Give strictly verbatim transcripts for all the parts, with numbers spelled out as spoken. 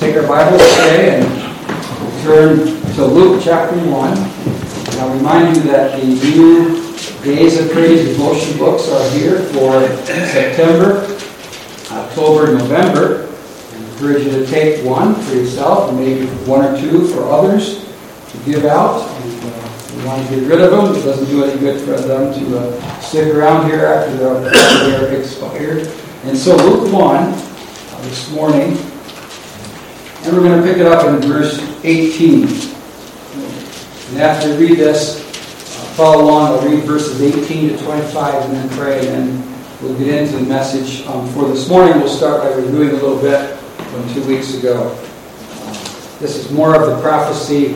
Let's take our Bibles today and turn to Luke chapter one. And I'll remind you that the new Days of Praise devotion books are here for September, October, November. I encourage you to take one for yourself and maybe one or two for others to give out. And, uh, we want to get rid of them. It doesn't do any good for them to uh, stick around here after they're expired. And so Luke one uh, this morning, and we're going to pick it up in verse eighteen. And after we read this, follow along. I'll read verses eighteen to twenty-five and then pray, and then we'll get into the message um, for this morning. We'll start by reviewing a little bit from two weeks ago. Uh, this is more of the prophecy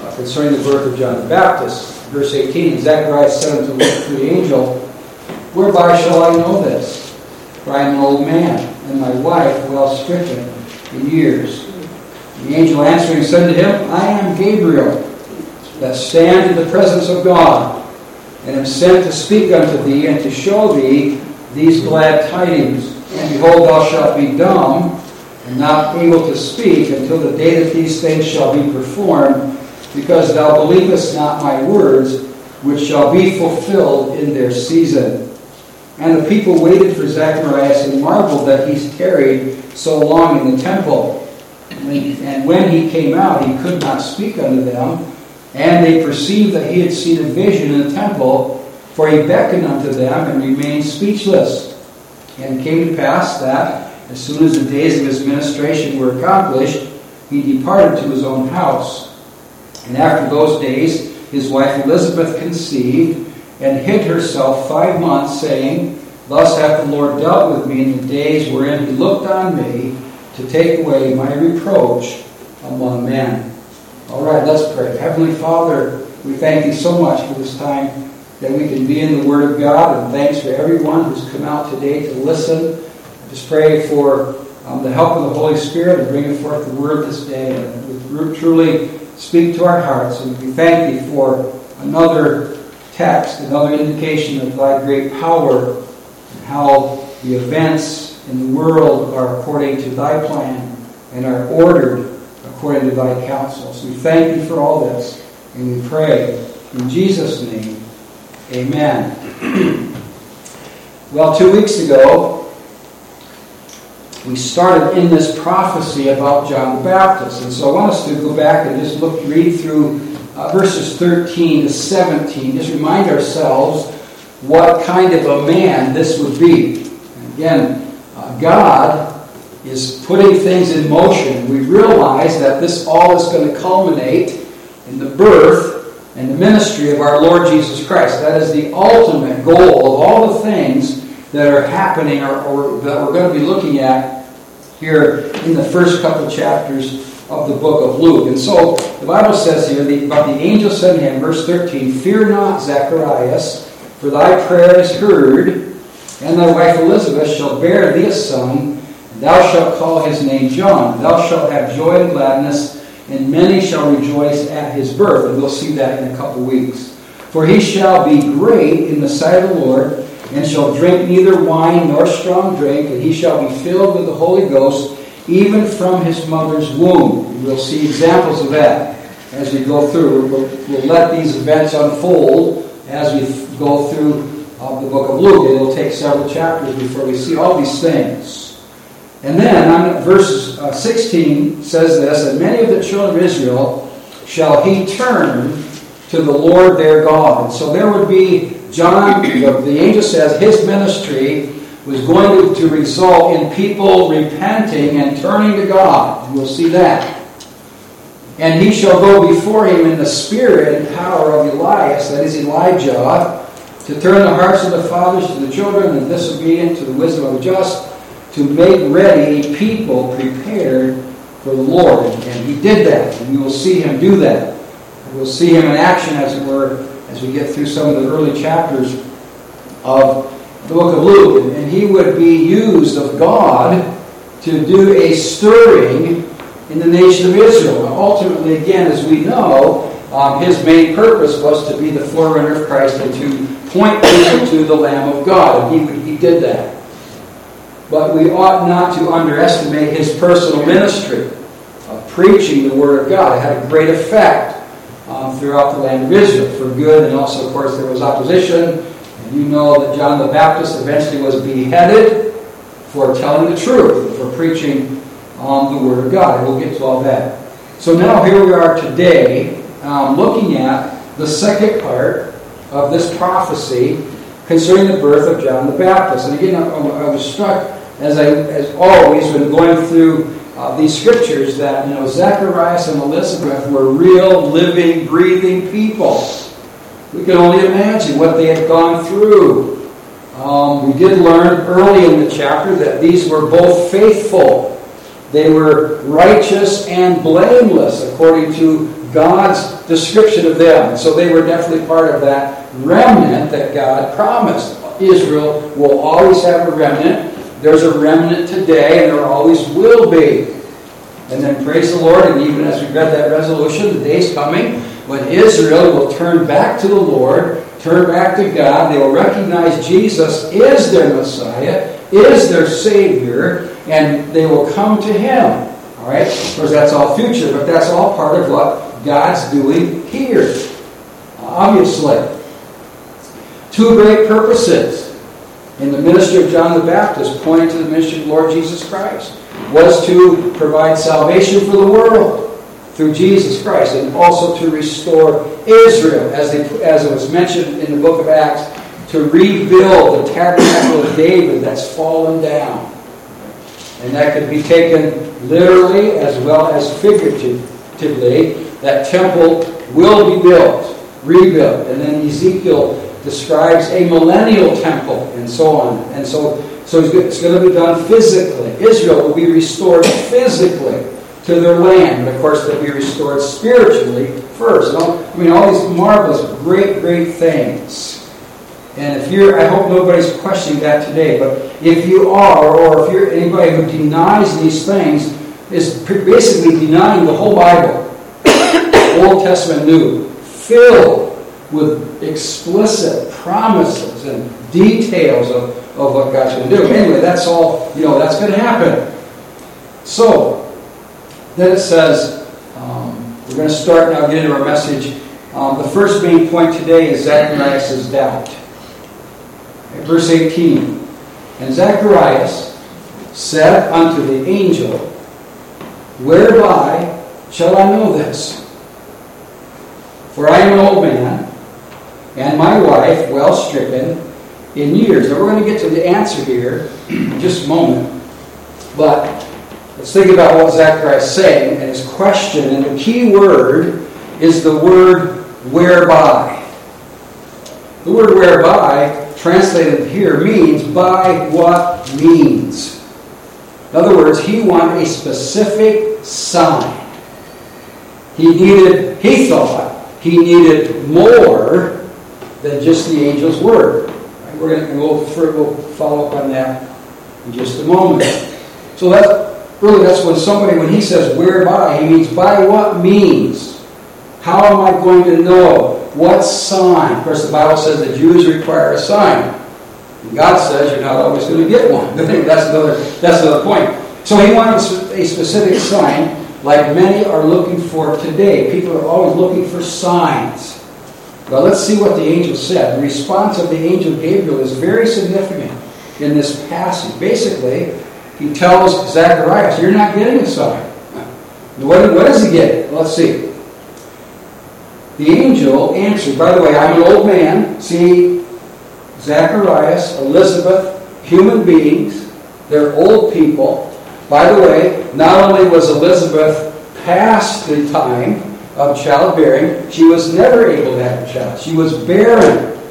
uh, concerning the birth of John the Baptist. Verse eighteen, Zacharias said unto the angel, "Whereby shall I know this? For I am an old man, and my wife well stricken in years." The angel answering said to him, "I am Gabriel, that stand in the presence of God, and am sent to speak unto thee, and to show thee these glad tidings. And behold, thou shalt be dumb, and not able to speak, until the day that these things shall be performed, because thou believest not my words, which shall be fulfilled in their season." And the people waited for Zacharias, and marveled that he tarried so long in the temple. And when he came out, he could not speak unto them. And they perceived that he had seen a vision in the temple, for he beckoned unto them and remained speechless. And it came to pass that, as soon as the days of his ministration were accomplished, he departed to his own house. And after those days, his wife Elizabeth conceived, and hid herself five months, saying, "Thus hath the Lord dealt with me in the days wherein he looked on me, to take away my reproach among men." All right, let's pray. Heavenly Father, we thank you so much for this time that we can be in the Word of God, and thanks for everyone who's come out today to listen. I just pray for um, the help of the Holy Spirit in bringing forth the Word this day, and we truly speak to our hearts. And we thank you for another text, another indication of thy great power, and how the events in the world are according to thy plan and are ordered according to thy counsel. So we thank you for all this, and we pray in Jesus' name, amen. Well, two weeks ago, we started in this prophecy about John the Baptist, and so I want us to go back and just look, read through uh, verses thirteen to seventeen, just remind ourselves what kind of a man this would be. And again, uh, God is putting things in motion. We realize that this all is going to culminate in the birth and the ministry of our Lord Jesus Christ. That is the ultimate goal of all the things that are happening or, or that we're going to be looking at here in the first couple chapters of the book of Luke. And so the Bible says here, the, but the angel said to him, verse thirteen, "Fear not, Zacharias, for thy prayer is heard, and thy wife Elizabeth shall bear thee a son, thou shalt call his name John. Thou shalt have joy and gladness, and many shall rejoice at his birth." And we'll see that in a couple weeks. "For he shall be great in the sight of the Lord, and shall drink neither wine nor strong drink, and he shall be filled with the Holy Ghost, even from his mother's womb." We'll see examples of that as we go through. We'll, we'll let these events unfold as we go through uh, the book of Luke. It'll take several chapters before we see all these things. And then, on verse sixteen says this, "And many of the children of Israel shall he turn to the Lord their God." And so there would be John, the angel says, his ministry was going to result in people repenting and turning to God. And we'll see that. "And he shall go before him in the spirit and power of Elias," that is Elijah, "to turn the hearts of the fathers to the children, and disobedient to the wisdom of the just, to make ready a people prepared for the Lord." And he did that, and we will see him do that. We'll see him in action, as it were, as we get through some of the early chapters of the book of Luke. And he would be used of God to do a stirring in the nation of Israel. And ultimately, again, as we know, um, his main purpose was to be the forerunner of Christ and to point people to the Lamb of God. And he, he did that. But we ought not to underestimate his personal ministry. preaching the Word of God. It had a great effect um, throughout the land of Israel for good, and also, of course, there was opposition. And you know that John the Baptist eventually was beheaded for telling the truth, for preaching on the Word of God. We'll get to all that. So now here we are today um, looking at the second part of this prophecy concerning the birth of John the Baptist. And again, I, I was struck, as I, as always, when going through uh, these scriptures, that you know Zacharias and Elizabeth were real, living, breathing people. We can only imagine what they had gone through. Um, we did learn early in the chapter that these were both faithful. They were righteous and blameless according to God's description of them. So they were definitely part of that remnant that God promised. Israel will always have a remnant. There's a remnant today, and there always will be. And then praise the Lord, and even as we read that resolution, the day's coming when Israel will turn back to the Lord, turn back to God. They will recognize Jesus is their Messiah, is their Savior, and they will come to Him. All right? Of course, that's all future, but that's all part of what God's doing here. Obviously. Two great purposes in the ministry of John the Baptist, pointing to the ministry of the Lord Jesus Christ, was to provide salvation for the world through Jesus Christ, and also to restore Israel, as, they, as it was mentioned in the book of Acts, to rebuild the tabernacle of David that's fallen down. And that could be taken literally as well as figuratively. That temple will be built, rebuilt. And then Ezekiel describes a millennial temple and so on. And so, so it's going to be done physically. Israel will be restored physically to their land. And of course, they'll be restored spiritually first. I mean, all these marvelous, great, great things. And if you're, I hope nobody's questioning that today, but if you are, or if you're anybody who denies these things, is basically denying the whole Bible, Old Testament, New, filled with explicit promises and details of, of what God's going to do. Anyway, that's all, you know, that's going to happen. So, then it says, um, we're going to start now, get into our message. Um, the first main point today is Zacharias' doubt. Verse eighteen, and Zacharias said unto the angel, whereby shall I know this? For I am an old man, and my wife well stricken in years. Now we're going to get to the answer here in just a moment. But let's think about what Zacharias is saying and his question. And the key word is the word whereby. The word whereby, translated here, means by what means. In other words, he wanted a specific sign. He needed, he thought, he needed more than just the angel's word. Right, we're going to go further, we'll follow up on that in just a moment. So that's really, that's when somebody, when he says whereby, he means by what means. How am I going to know? What sign? Of course, the Bible says the Jews require a sign. And God says you're not always going to get one. That's another, that's another point. So he wanted a specific sign, like many are looking for today. People are always looking for signs. Well, let's see what the angel said. The response of the angel Gabriel is very significant in this passage. Basically, he tells Zacharias, you're not getting a sign. What, what does he get? Let's see. The angel answered, by the way, I'm an old man. See, Zacharias, Elizabeth, human beings, they're old people. By the way, not only was Elizabeth past the time of childbearing, she was never able to have a child. She was barren.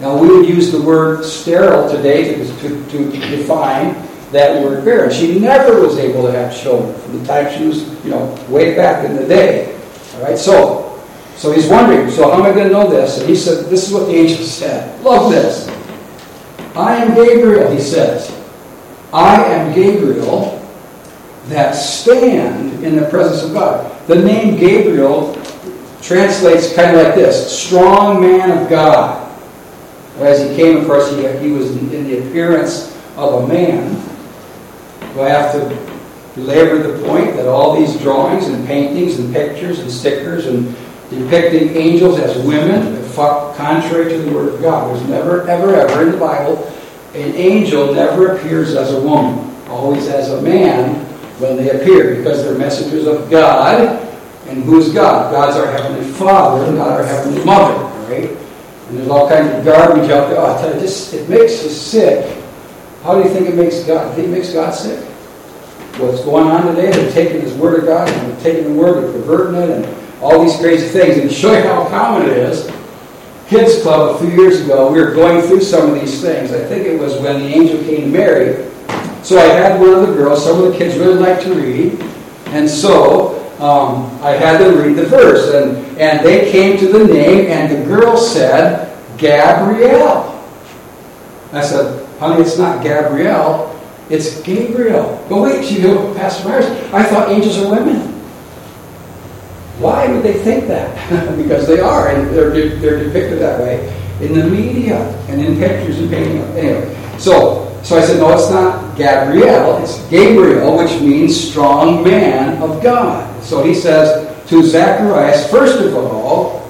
Now, we would use the word sterile today to, to, to define that word barren. She never was able to have children from the time she was, you know, way back in the day. All right, so... So he's wondering, so how am I going to know this? And he said, this is what the angel said. Love this. I am Gabriel, he says. I am Gabriel that stand in the presence of God. The name Gabriel translates kind of like this. Strong man of God. As he came, of course, he, he was in the appearance of a man. Well, after labored the point that all these drawings and paintings and pictures and stickers and depicting angels as women, contrary to the Word of God. There's never, ever, ever in the Bible, an angel never appears as a woman, always as a man when they appear, because they're messengers of God. And who's God? God's our Heavenly Father, not our Heavenly Mother, right? And there's all kinds of garbage out there. Oh, I tell you, this, it makes you sick. How do you think it makes God? Do you think it makes God sick? What's going on today? They're taking His Word of God, and they're taking the Word, they're perverting it, and all these crazy things. And to show you how common it is, Kids Club a few years ago, we were going through some of these things. I think it was when the angel came to Mary. So I had one of the girls, some of the kids really like to read, and so um, I had them read the verse. And, and they came to the name, and the girl said, Gabriel. I said, honey, it's not Gabriel, it's Gabriel. But wait, she goes, Pastor Myers, I thought angels are women. Why would they think that? Because they are, and they're, de- they're depicted that way in the media and in pictures and painting. Anyway, so so I said, no, it's not Gabriel, it's Gabriel, which means strong man of God. So he says to Zacharias, first of all,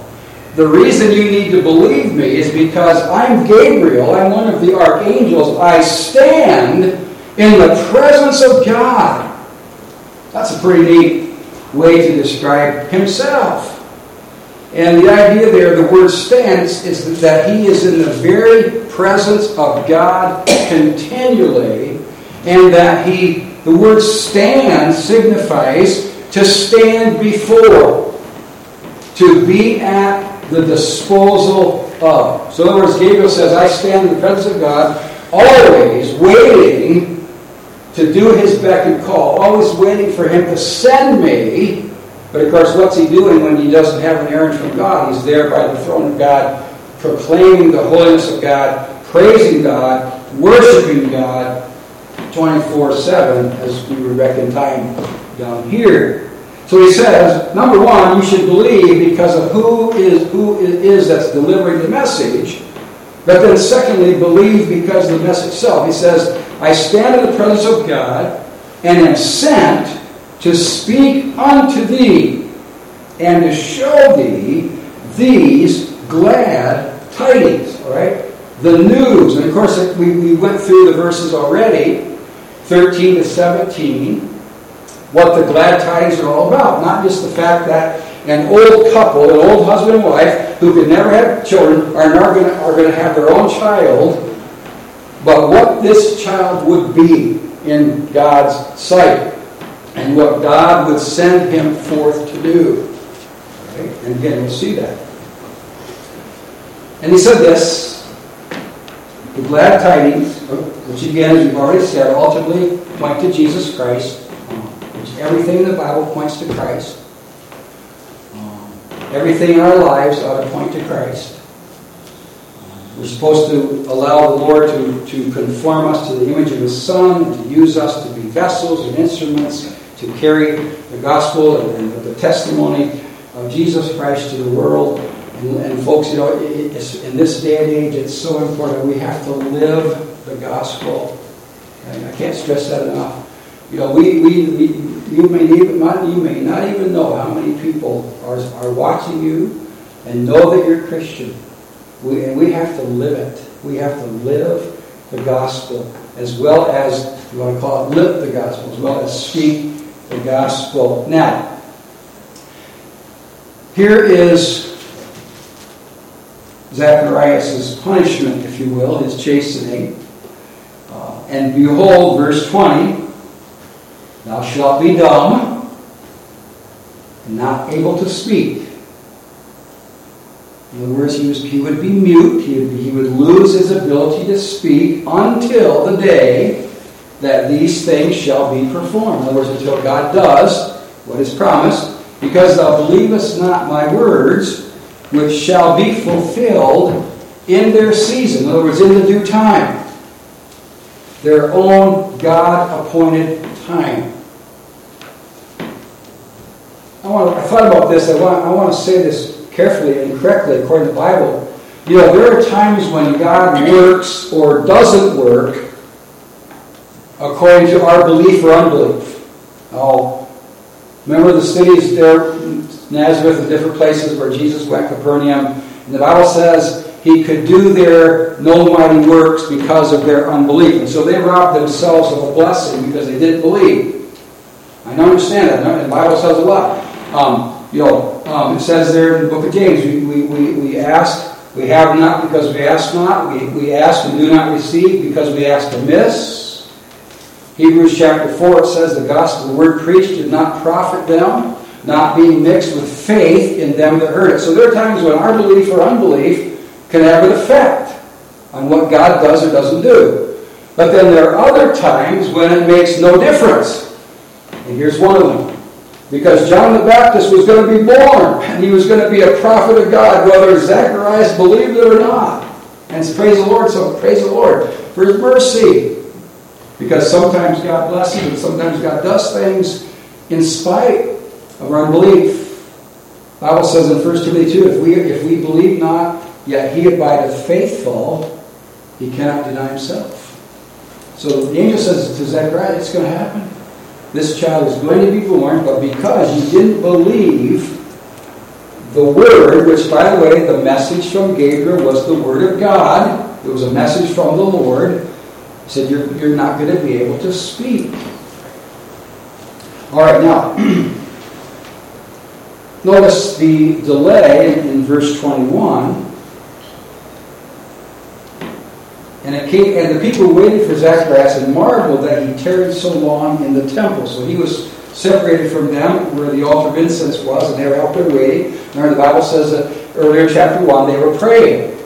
the reason you need to believe me is because I'm Gabriel, I'm one of the archangels, I stand in the presence of God. That's a pretty neat way to describe himself. And the idea there, the word stands, is that he is in the very presence of God continually, and that he, the word stand signifies to stand before, to be at the disposal of. So in other words, Gabriel says, I stand in the presence of God, always waiting to do his beck and call, always waiting for him to send me. But of course, what's he doing when he doesn't have an errand from God? He's there by the throne of God, proclaiming the holiness of God, praising God, worshiping God twenty-four seven, as we were back in time down here. So he says, number one, you should believe because of who is who it is that's delivering the message. But then secondly, believe because of the message itself. He says, I stand in the presence of God and am sent to speak unto thee and to show thee these glad tidings. All right? The news. And of course, we, we went through the verses already, thirteen to seventeen, what the glad tidings are all about. Not just the fact that an old couple, an old husband and wife, who could never have children, are now going to, are going to have their own child. But what this child would be in God's sight and what God would send him forth to do. Right? And again, we'll see that. And he said this, the glad tidings, which again, as we've already said, ultimately point to Jesus Christ. Everything in the Bible points to Christ. Everything in our lives ought to point to Christ. We're supposed to allow the Lord to, to conform us to the image of His Son, to use us to be vessels and instruments, to carry the gospel and, and the testimony of Jesus Christ to the world. And, and folks, you know, it, it's, in this day and age, it's so important. We have to live the gospel. And I can't stress that enough. You know, we, we, we you may even not you may not even know how many people are are watching you and know that you're a Christian. We, and we have to live it. We have to live the gospel as well as, you want to call it, live the gospel, as well as speak the gospel. Now, here is Zacharias' punishment, if you will, his chastening. Uh, and behold, verse twenty, thou shalt be dumb and not able to speak. In other words, he, was, he would be mute, he would, he would lose his ability to speak until the day that these things shall be performed. In other words, until God does what is promised, because thou believest not my words, which shall be fulfilled in their season. In other words, in the due time. Their own God-appointed time. I, want to, I thought about this, I want, I want to say this carefully and correctly according to the Bible. You know, there are times when God works or doesn't work according to our belief or unbelief. Oh, remember the cities there, Nazareth and different places where Jesus went, Capernaum. And the Bible says he could do their no mighty works because of their unbelief. And so they robbed themselves of a blessing because they didn't believe. I don't understand that. The Bible says a lot. Um, you know, um, it says there in the book of James, we we, we, we ask, we have not because we ask not. We, we ask and do not receive because we ask amiss. Hebrews chapter four, it says the gospel, the word preached did not profit them, not being mixed with faith in them that heard it. So there are times when our belief or unbelief can have an effect on what God does or doesn't do. But then there are other times when it makes no difference. And here's one of them. Because John the Baptist was going to be born, and he was going to be a prophet of God, whether Zacharias believed it or not. And praise the Lord, so praise the Lord for His mercy. Because sometimes God blesses and sometimes God does things in spite of our unbelief. The Bible says in First Timothy two, if we, if we believe not, yet he abideth faithful, he cannot deny himself. So the angel says to Zacharias, it's going to happen. This child is going to be born, but because you didn't believe the word, which, by the way, the message from Gabriel was the word of God. It was a message from the Lord. He said, you're, you're not going to be able to speak. All right, now, notice the delay in, in verse twenty-one. And it came, and the people waited for Zacharias and marveled that he tarried so long in the temple. So he was separated from them where the altar of incense was, and they were out there waiting. Remember, the Bible says that earlier in chapter one, they were praying.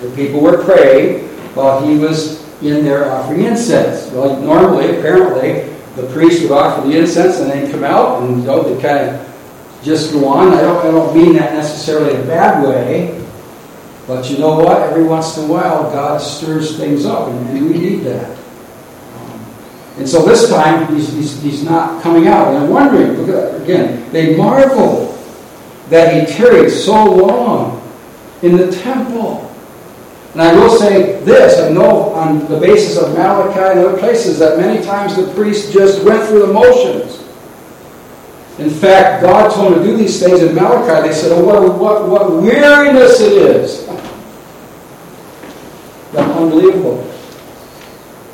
The people were praying while he was in there offering incense. Well, normally, apparently, the priest would offer the incense and then come out and you know, they kind of just go on. I don't, I don't mean that necessarily in a bad way, but you know what? Every once in a while, God stirs things up, and we need that. Um, and so this time, he's, he's, he's not coming out. And I'm wondering, look at that again, they marvel that he tarried so long in the temple. And I will say this, I know on the basis of Malachi and other places that many times the priest just went through the motions. In fact, God told him to do these things in Malachi. They said, oh, what, what, what weariness it is. That's unbelievable.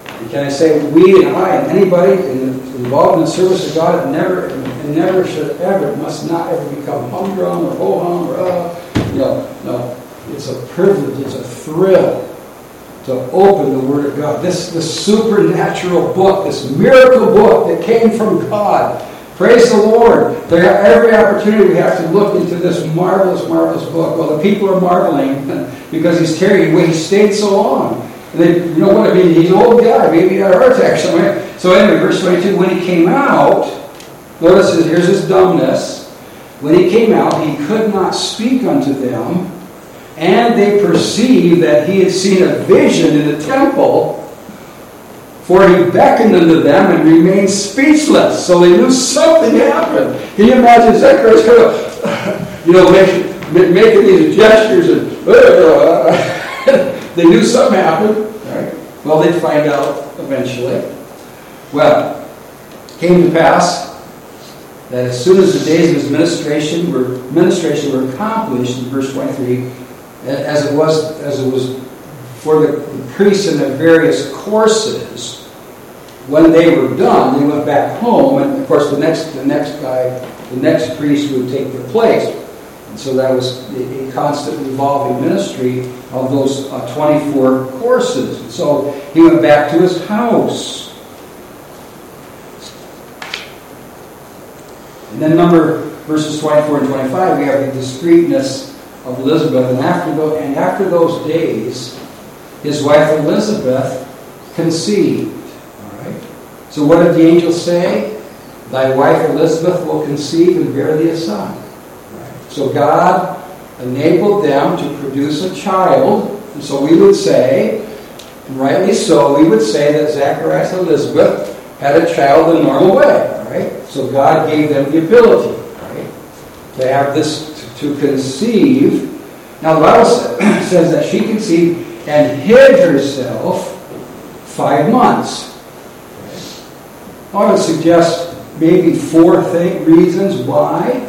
And can I say, we and I and anybody involved in the service of God never, never should ever, must not ever become humdrum or ho-hum or uh, you know, no. It's a privilege, it's a thrill to open the Word of God. This, this supernatural book, this miracle book that came from God. Praise the Lord. There, every opportunity we have to look into this marvelous, marvelous book. Well, the people are marveling because he's carrying away. He stayed so long. And they, you know what I mean? He's an old guy. Maybe he had a heart attack somewhere. So anyway, verse twenty-two, when he came out, notice here's his dumbness. When he came out, he could not speak unto them. And they perceived that he had seen a vision in the temple, for he beckoned unto them and remained speechless. So they knew something happened. Can you imagine Zacharias kind of, you know, making, making these gestures and uh, they knew something happened. Right? Well, they'd find out eventually. Well, it came to pass that as soon as the days of his ministration were ministration were accomplished, in verse twenty-three. As it was, as it was for the priests in the various courses, when they were done, they went back home, and of course, the next, the next guy, the next priest would take their place. And so that was a constant revolving ministry of those uh, twenty-four courses. And so he went back to his house. And then, number verses twenty-four and twenty-five, we have the discreetness of Elizabeth, and after, the, and after those days, his wife Elizabeth conceived. All right. So what did the angel say? Thy wife Elizabeth will conceive and bear thee a son. Right. So God enabled them to produce a child, and so we would say, and rightly so, we would say that Zacharias and Elizabeth had a child the normal way. All right. So God gave them the ability, right, to have this. To conceive. Now the Bible says that she conceived and hid herself five months. I would suggest maybe four things, reasons why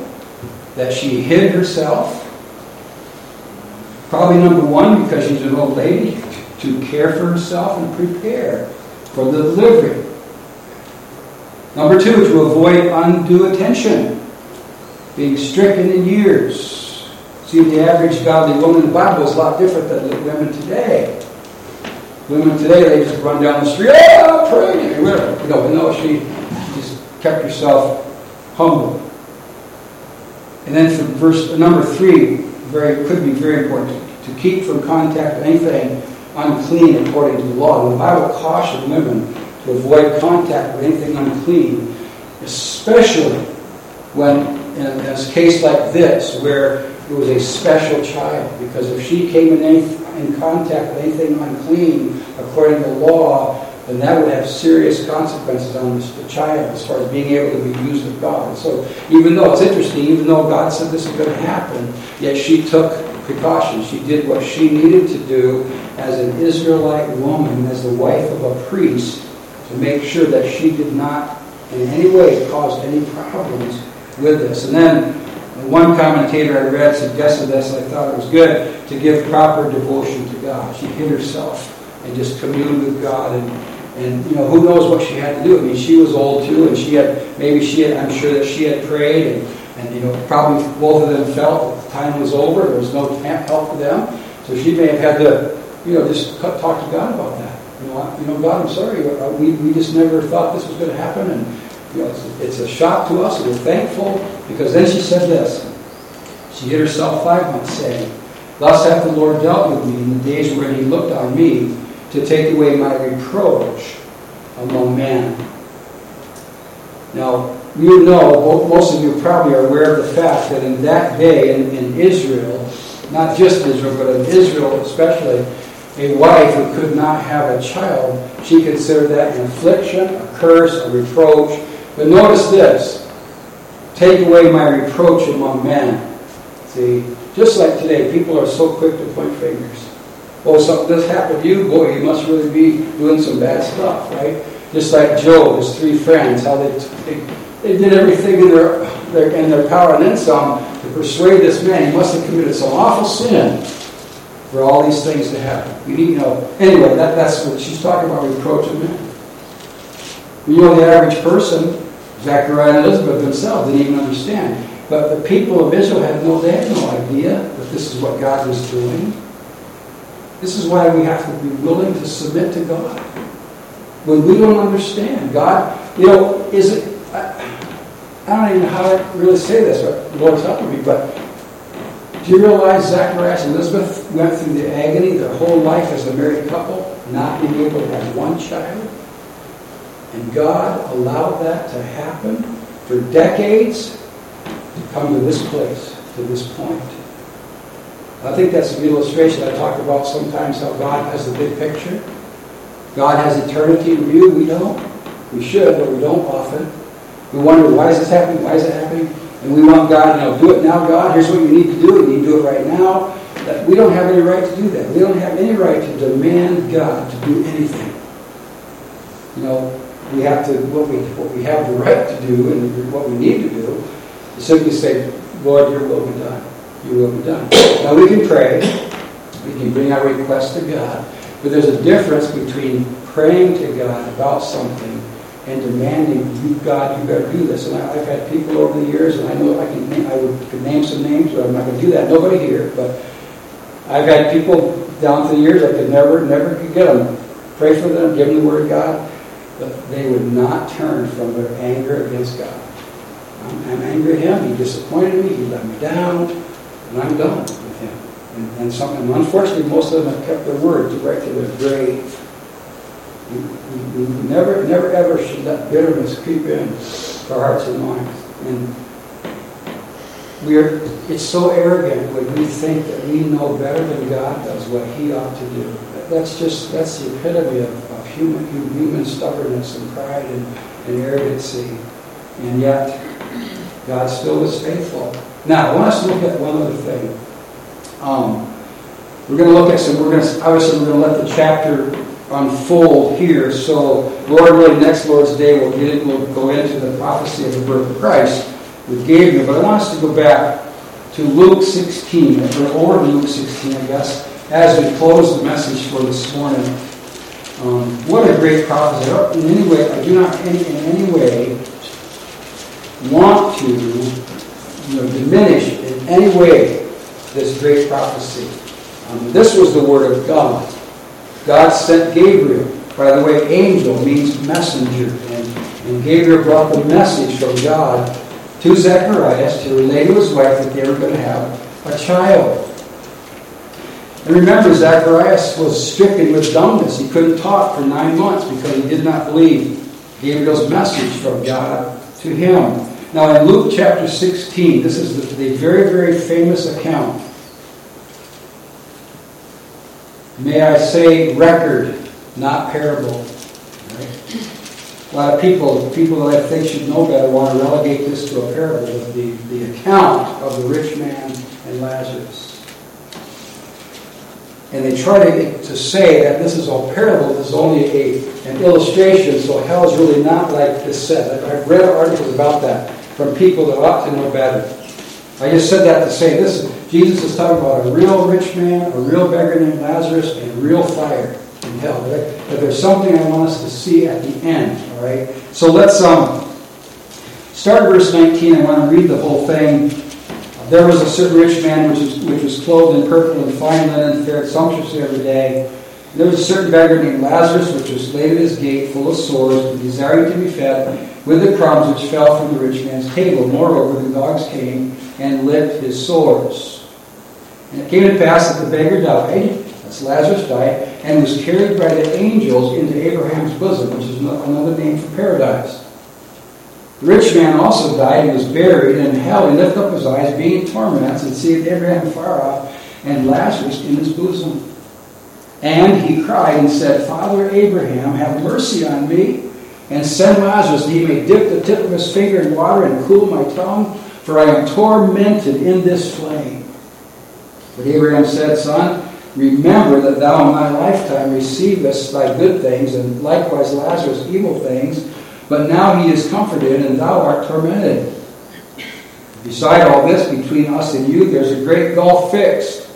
that she hid herself. Probably number one, because she's an old lady, to care for herself and prepare for the delivery. Number two, to avoid undue attention, being stricken in years. See, the average godly woman in the Bible is a lot different than the women today. Women today, they just run down the street, oh, pray, or whatever. No, no, she just kept herself humble. And then from verse number three, very could be very important, to keep from contact with anything unclean according to the law. And the Bible cautions women to avoid contact with anything unclean, especially when, in a case like this, where it was a special child. Because if she came in, any, in contact with anything unclean according to the law, then that would have serious consequences on the child as far as being able to be used of God. And so even though it's interesting, even though God said this is going to happen, yet she took precautions. She did what she needed to do as an Israelite woman, as the wife of a priest, to make sure that she did not in any way cause any problems with this. And then one commentator I read suggested this, I thought it was good, to give proper devotion to God. She hid herself and just communed with God, and, and you know, who knows what she had to do. I mean, she was old too, and she had, maybe she had, I'm sure that she had prayed, and, and you know, probably both of them felt that the time was over, there was no help for them, so she may have had to, you know, just talk to God about that. You know, you know, God, I'm sorry, we, we just never thought this was going to happen, and you know, it's, it's a shock to us, and we're thankful, because then she said this, she hid herself five months, saying, thus hath the Lord dealt with me in the days wherein he looked on me, to take away my reproach among men. Now, you know, most of you probably are aware of the fact that in that day in, in Israel, not just Israel, but in Israel especially, a wife who could not have a child, she considered that an affliction, a curse, a reproach. But notice this, take away my reproach among men. See, just like today, people are so quick to point fingers. Oh, something this happened to you, boy, you must really be doing some bad stuff, right? Just like Job, his three friends, how they t- they did everything in their, their in their power and then some to persuade this man he must have committed some awful sin for all these things to happen. You need to know. Anyway, that, that's what she's talking about, reproach of men. You know, the average person, Zacharias and Elizabeth themselves, didn't even understand. But the people of Israel had no, they had no idea that this is what God was doing. This is why we have to be willing to submit to God. When we don't understand, God, you know, is it, I, I don't even know how to really say this, but the Lord's helping me, but do you realize Zacharias and Elizabeth went through the agony their whole life as a married couple, not being able to have one child? And God allowed that to happen for decades to come to this place, to this point. I think that's an illustration I talk about sometimes, how God has the big picture. God has eternity in view. We don't. We should, but we don't often. We wonder, why is this happening? Why is it happening? And we want God to know, do it now, God. Here's what you need to do. You need to do it right now. But we don't have any right to do that. We don't have any right to demand God to do anything. You know, we have to, what we, what we have the right to do and what we need to do is simply say, Lord, your will be done. Your will be done. Now we can pray, we can bring our requests to God, but there's a difference between praying to God about something and demanding, you God, you better do this. And I, I've had people over the years, and I know I can name, I would, could name some names, but I'm not going to do that. Nobody here, but I've had people down through the years I could never, never could get them. Pray for them, give them the word of God, but they would not turn from their anger against God. I'm, I'm angry at him. He disappointed me. He let me down. And I'm done with him. And, and, some, and unfortunately, most of them have kept their words right to their grave. We, we, we never, never, ever should let bitterness creep in to our hearts and minds. And we're, it's so arrogant when we think that we know better than God does what he ought to do. That's just, that's the epitome of, of human, human stubbornness and pride and, and arrogancy. And yet, God still was faithful. Now, I want us to look at one other thing. Um, we're going to look at some, we're going to, obviously we're going to let the chapter unfold here. So, Lord willing, next Lord's Day we'll get it. We'll go into the prophecy of the birth of Christ with Gabriel. But I want us to go back to Luke sixteen, or Luke sixteen, I guess, as we close the message for this morning. Um, what a great prophecy! In any way, I do not in, in any way want to you know, diminish in any way this great prophecy. Um, this was the word of God. God sent Gabriel. By the way, angel means messenger. And, and Gabriel brought the message from God to Zacharias to relay to his wife that they were going to have a child. And remember, Zacharias was stricken with dumbness. He couldn't talk for nine months because he did not believe Gabriel's message from God to him. Now in Luke chapter sixteen, this is the, the very, very famous account. May I say record, not parable. Right? A lot of people, people that I think should know better, want to relegate this to a parable, the, the account of the rich man and Lazarus. And they try to, to say that this is all parable, this is only a, an illustration, so hell is really not like this said. I've read articles about that from people that ought to know better. I just said that to say this, Jesus is talking about a real rich man, a real beggar named Lazarus, and real fire in hell. Right? But there's something I want us to see at the end. All right. So let's um, start verse nineteen. I want to read the whole thing. There was a certain rich man which was, which was clothed in purple and fine linen, fared sumptuously every day. And there was a certain beggar named Lazarus, which was laid at his gate, full of sores, and desiring to be fed with the crumbs which fell from the rich man's table. Moreover, the dogs came and licked his sores. And it came to pass that the beggar died, that's Lazarus died, and was carried by the angels into Abraham's bosom, which is another name for paradise. The rich man also died and was buried, and in hell he lifted up his eyes, being in torments, and seeth Abraham far off, and Lazarus in his bosom. And he cried and said, Father Abraham, have mercy on me, and send Lazarus, that he may dip the tip of his finger in water and cool my tongue, for I am tormented in this flame. But Abraham said, Son, remember that thou in thy lifetime receivest thy good things, and likewise Lazarus evil things, but now he is comforted, and thou art tormented. Beside all this, between us and you, there is a great gulf fixed,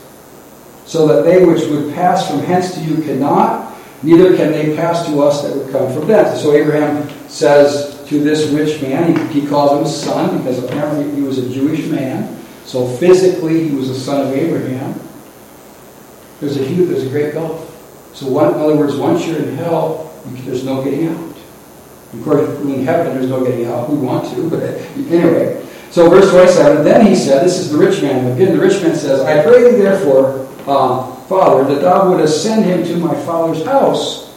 so that they which would pass from hence to you cannot, neither can they pass to us that would come from thence. So Abraham says to this rich man, he calls him son, because apparently he was a Jewish man, so physically he was a son of Abraham. There's a huge, there's a great gulf. So one, in other words, once you're in hell, there's no getting out. Of course, in heaven, there's no getting out. We want to, but anyway. So verse twenty-seven, then he said, this is the rich man. Again, the rich man says, I pray thee therefore, uh, Father, that thou wouldest send him to my father's house.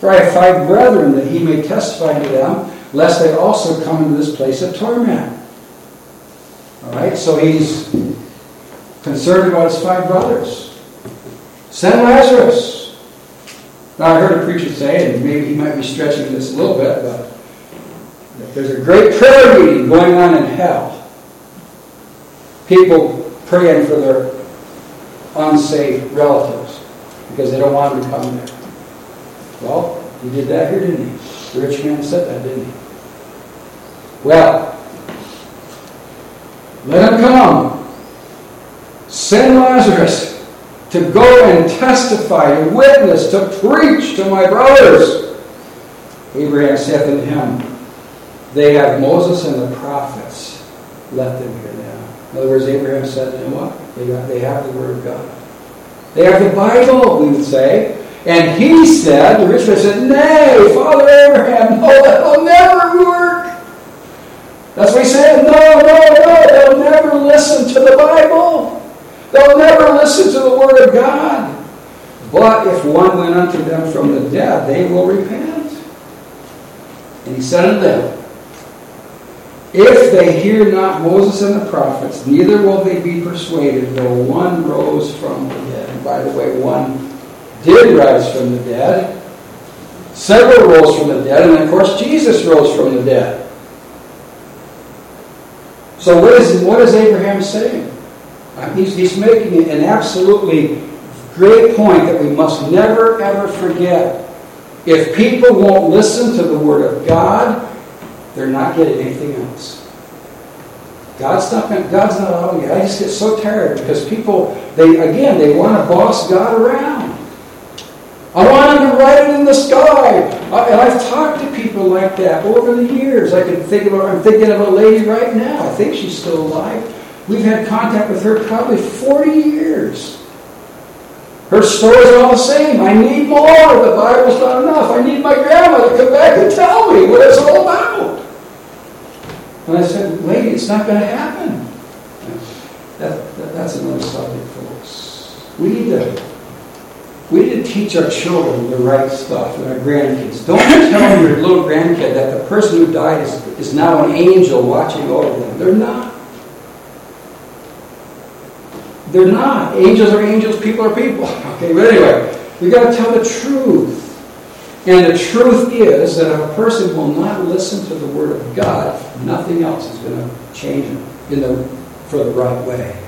For I have five brethren, that he may testify to them, lest they also come into this place of torment. All right, so he's concerned about his five brothers. Send Lazarus. Now, I heard a preacher say, and maybe he might be stretching this a little bit, but there's a great prayer meeting going on in hell. People praying for their unsaved relatives because they don't want them to come there. Well, he did that here, didn't he? The rich man said that, didn't he? Well, let him come. Send Lazarus to go and testify, to witness, to preach to my brothers. Abraham saith unto him, they have Moses and the prophets. Let them hear them. In other words, Abraham said to him, what? They, got, they have the word of God. They have the Bible, we would say. And he said, the rich man said, Nay, Father Abraham, no, that will never work. That's what he said. No, no, no, they'll never listen to the Bible. They'll never listen to the word of God. But if one went unto them from the dead, they will repent. And he said unto them, if they hear not Moses and the prophets, neither will they be persuaded, though one rose from the dead. And by the way, one did rise from the dead. Several rose from the dead. And of course, Jesus rose from the dead. So what is, what is Abraham saying? He's, he's making an absolutely great point that we must never, ever forget. If people won't listen to the Word of God, they're not getting anything else. God's not going God's not allowing you. I just get so tired because people, they again, they want to boss God around. I want him to write it in the sky. I, and I've talked to people like that over the years. I can think about, I'm thinking of a lady right now. I think she's still alive. We've had contact with her probably forty years. Her story's all the same. I need more. The Bible's not enough. I need my grandma to come back and tell me what it's all about. And I said, lady, it's not going to happen. That, that, that's another subject, folks. We need to We need to teach our children the right stuff and our grandkids. Don't tell your little grandkid that the person who died is, is now an angel watching over them. They're not. They're not. Angels are angels, people are people. Okay, but anyway, we've got to tell the truth. And the truth is that if a person will not listen to the Word of God, nothing else is going to change them in the, for the right way.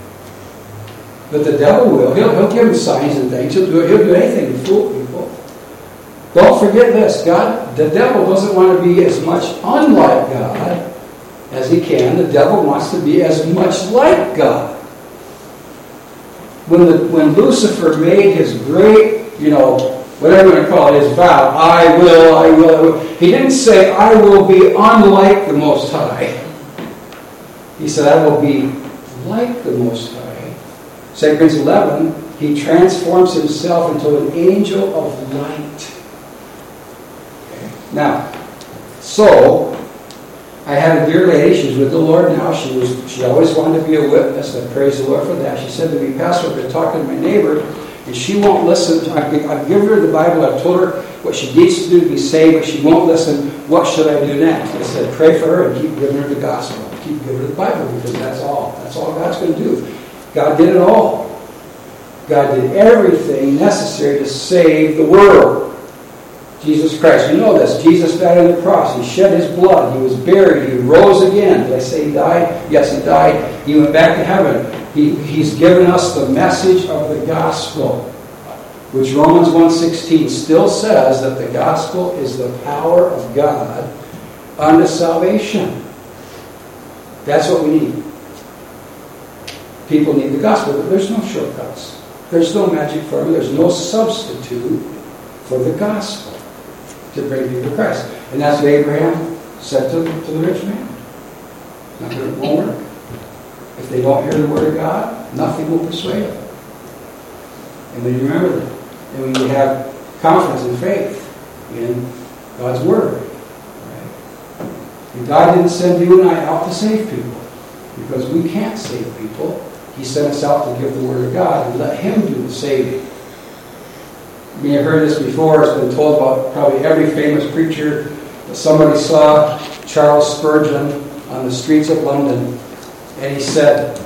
But the devil will. He'll, he'll give him signs and things. He'll do, he'll do anything to fool people. Don't forget this. God, the devil doesn't want to be as much unlike God as he can. The devil wants to be as much like God. When the, when Lucifer made his great, you know, whatever you want to call it, his vow, I will, I will, I will. He didn't say, I will be unlike the Most High. He said, I will be like the Most High. Second Corinthians eleven, he transforms himself into an angel of light. Now, so, I have a dear lady, she's with the Lord now, she was she always wanted to be a witness, and praise the Lord for that. She said to me, Pastor, I've been talking to my neighbor, and she won't listen. I've, I've given her the Bible, I've told her what she needs to do to be saved, but she won't listen. What should I do next? I said, pray for her and keep giving her the gospel. Keep giving her the Bible, because that's all. That's all God's going to do. God did it all. God did everything necessary to save the world. Jesus Christ, you know this. Jesus died on the cross. He shed his blood. He was buried. He rose again. Did I say he died? Yes, he died. He went back to heaven. He, he's given us the message of the gospel, which Romans one sixteen still says that the gospel is the power of God unto salvation. That's what we need. People need the gospel, but there's no shortcuts. There's no magic formula. There's no substitute for the gospel to bring people to Christ. And that's what Abraham said to, to the rich man. Nothing won't work. If they don't hear the word of God, nothing will persuade them. And when you remember that, and when you have confidence and faith in God's word, right? And God didn't send you and I out to save people, because we can't save people. He sent us out to give the Word of God and let Him do the saving. I mean, you've heard this before. It's been told about probably every famous preacher. But somebody saw Charles Spurgeon on the streets of London, and he said,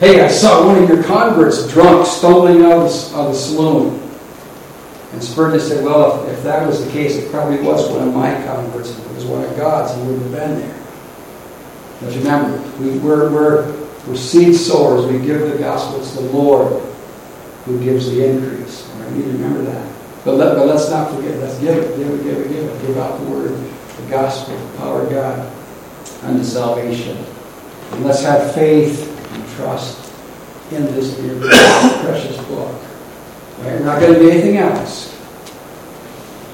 hey, I saw one of your converts drunk, stumbling out of the, of the saloon. And Spurgeon said, well, if, if that was the case, it probably was one of my converts. If it was one of God's, he wouldn't have been there. But remember, we, we're, we're, we're seed sowers. We give the gospel. It's the Lord who gives the increase. All right? You remember that. But, let, but let's not forget. Let's give it, give it, give it, give it. Give out the word, the gospel, the power of God unto salvation. And let's have faith and trust in this dear, precious book. All right? We're not going to do anything else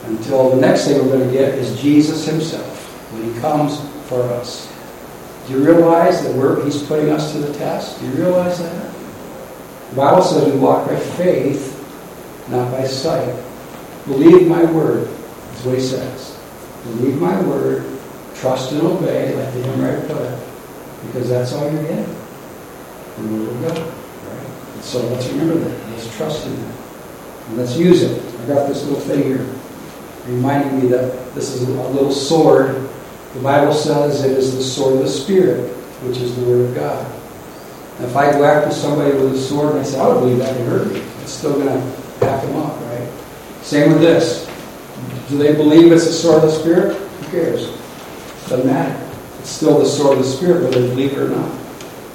until the next thing we're going to get is Jesus Himself when He comes for us. Do you realize that we're, He's putting us to the test? Do you realize that? The Bible says we walk by faith, not by sight. Believe my word. That's what He says. Believe my word. Trust and obey, like the hymn writer put it. Because that's all you're getting. The word of God. Right? And so let's remember that. Let's trust in that. And let's use it. I got this little thing here reminding me that this is a little sword. The Bible says it is the sword of the Spirit, which is the Word of God. And if I go after somebody with a sword and I say, I don't believe that, it hurt me, it's still going to back them up, right? Same with this. Do they believe it's the sword of the Spirit? Who cares? It doesn't matter. It's still the sword of the Spirit, whether they believe it or not.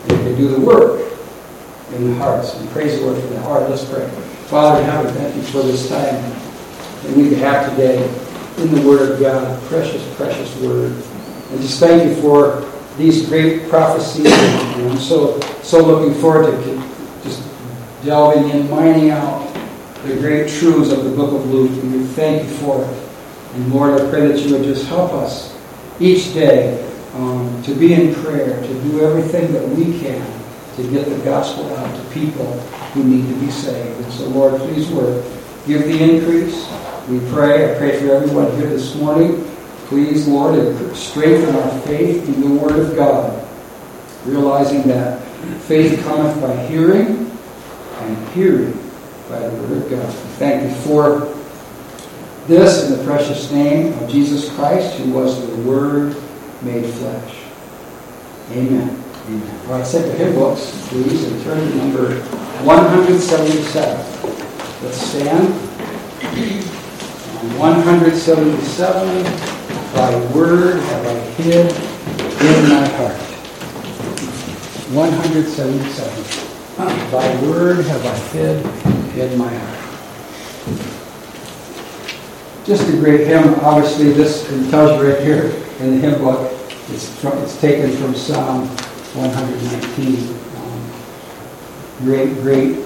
They can do the work in the hearts. And praise the Lord for the heart. Let's pray. Father, how we thank you for this time that we have today in the Word of God, precious, precious Word. And just thank you for these great prophecies. And I'm so, so looking forward to just delving in, mining out the great truths of the book of Luke. And we thank you for it. And Lord, I pray that you would just help us each day um, to be in prayer, to do everything that we can to get the gospel out to people who need to be saved. And so, Lord, please work. Give the increase. We pray. I pray for everyone here this morning. Please, Lord, strengthen our faith in the Word of God, realizing that faith cometh by hearing, and hearing by the Word of God. We thank you for this in the precious name of Jesus Christ, who was the Word made flesh. Amen. Amen. All right, set your hymn books, please, and turn to number one hundred seventy-seven. Let's stand on one hundred seventy-seven. Thy word have I hid in my heart. one hundred seventy-seven. Thy word have I hid in my heart. Just a great hymn. Obviously, this tells you right here in the hymn book. It's from, it's taken from Psalm one nineteen. Um, great, great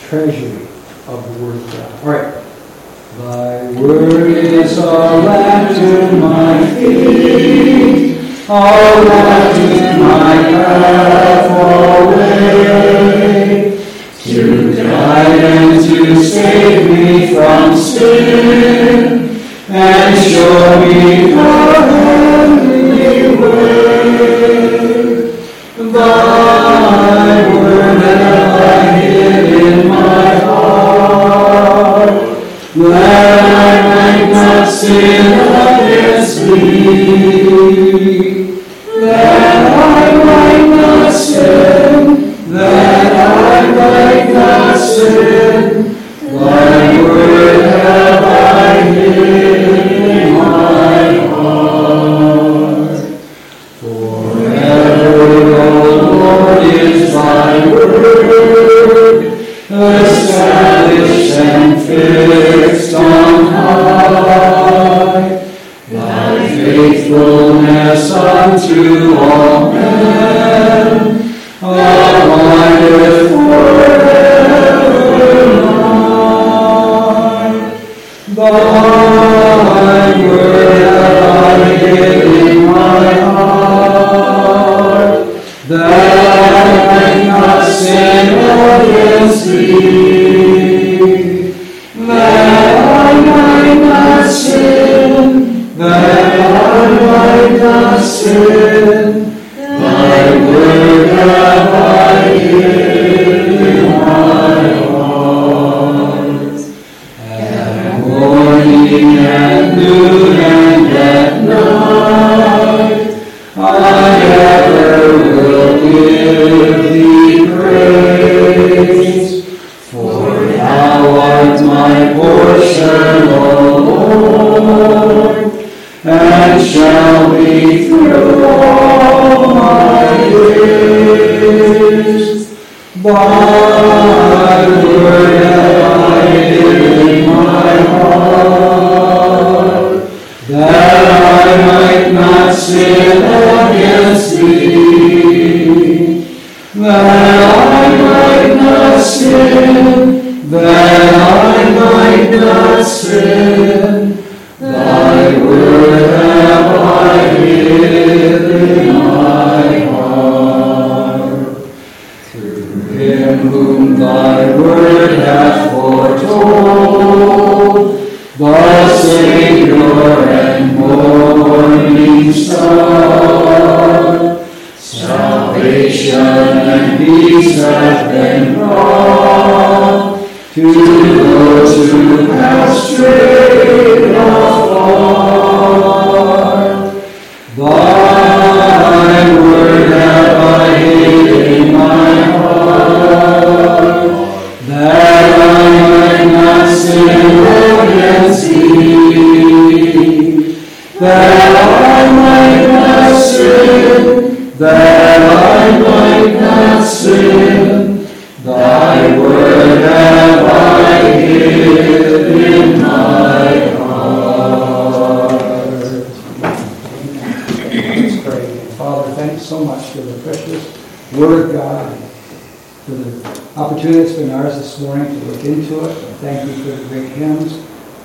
treasury of the Word of God. All right. Thy Word is a lamp to my feet, a light in my path alway, to guide and to save me from sin, and show me the heavenly way. Thy Word have I hid in my that I might not sin against thee, that I might not sin, that I might not sin, thy word have I hid in my heart. Forever, O Lord, is thy word, established and fixed on high. Thy faithfulness unto all men abideth forever. Thy word have I hid in my heart, that I might not sin against thee. That sin, that I might not sin, thy word have I hid in my heart. At morning and noon and at night, I ever will give thee praise, for thou art my portion, O Lord, and shall be through all my days. Thy word have I hid in my heart, that I might not sin against thee, that I might not sin, that I might not sin. Thy word have I hid in my heart. Through him whom thy word hath foretold, the Savior and morning star, salvation and peace hath been brought to those who have strayed afar. Thy word have I hid in my heart, that I might not sin against thee, that I might not sin, that I might not sin. Thy word have I the precious Word of God, for the opportunity that's been ours this morning to look into it. And thank you for the great hymns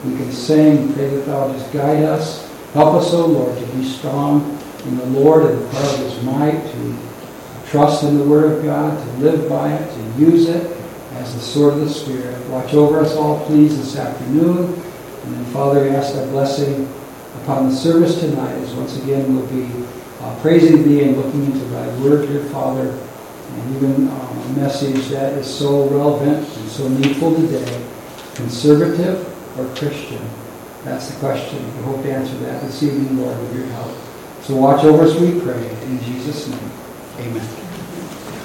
we can sing. Pray that thou just guide us. Help us, O Lord, to be strong in the Lord and the power of His might, to trust in the Word of God, to live by it, to use it as the sword of the Spirit. Watch over us all, please, this afternoon. And then, Father, we ask that blessing upon the service tonight, as once again we'll be uh, praising Thee and looking into Thy Word, dear Father, and even um, a message that is so relevant and so needful today. Conservative or Christian? That's the question. We hope to answer that this evening, Lord, with Your help. So watch over us, we pray, in Jesus' name. Amen.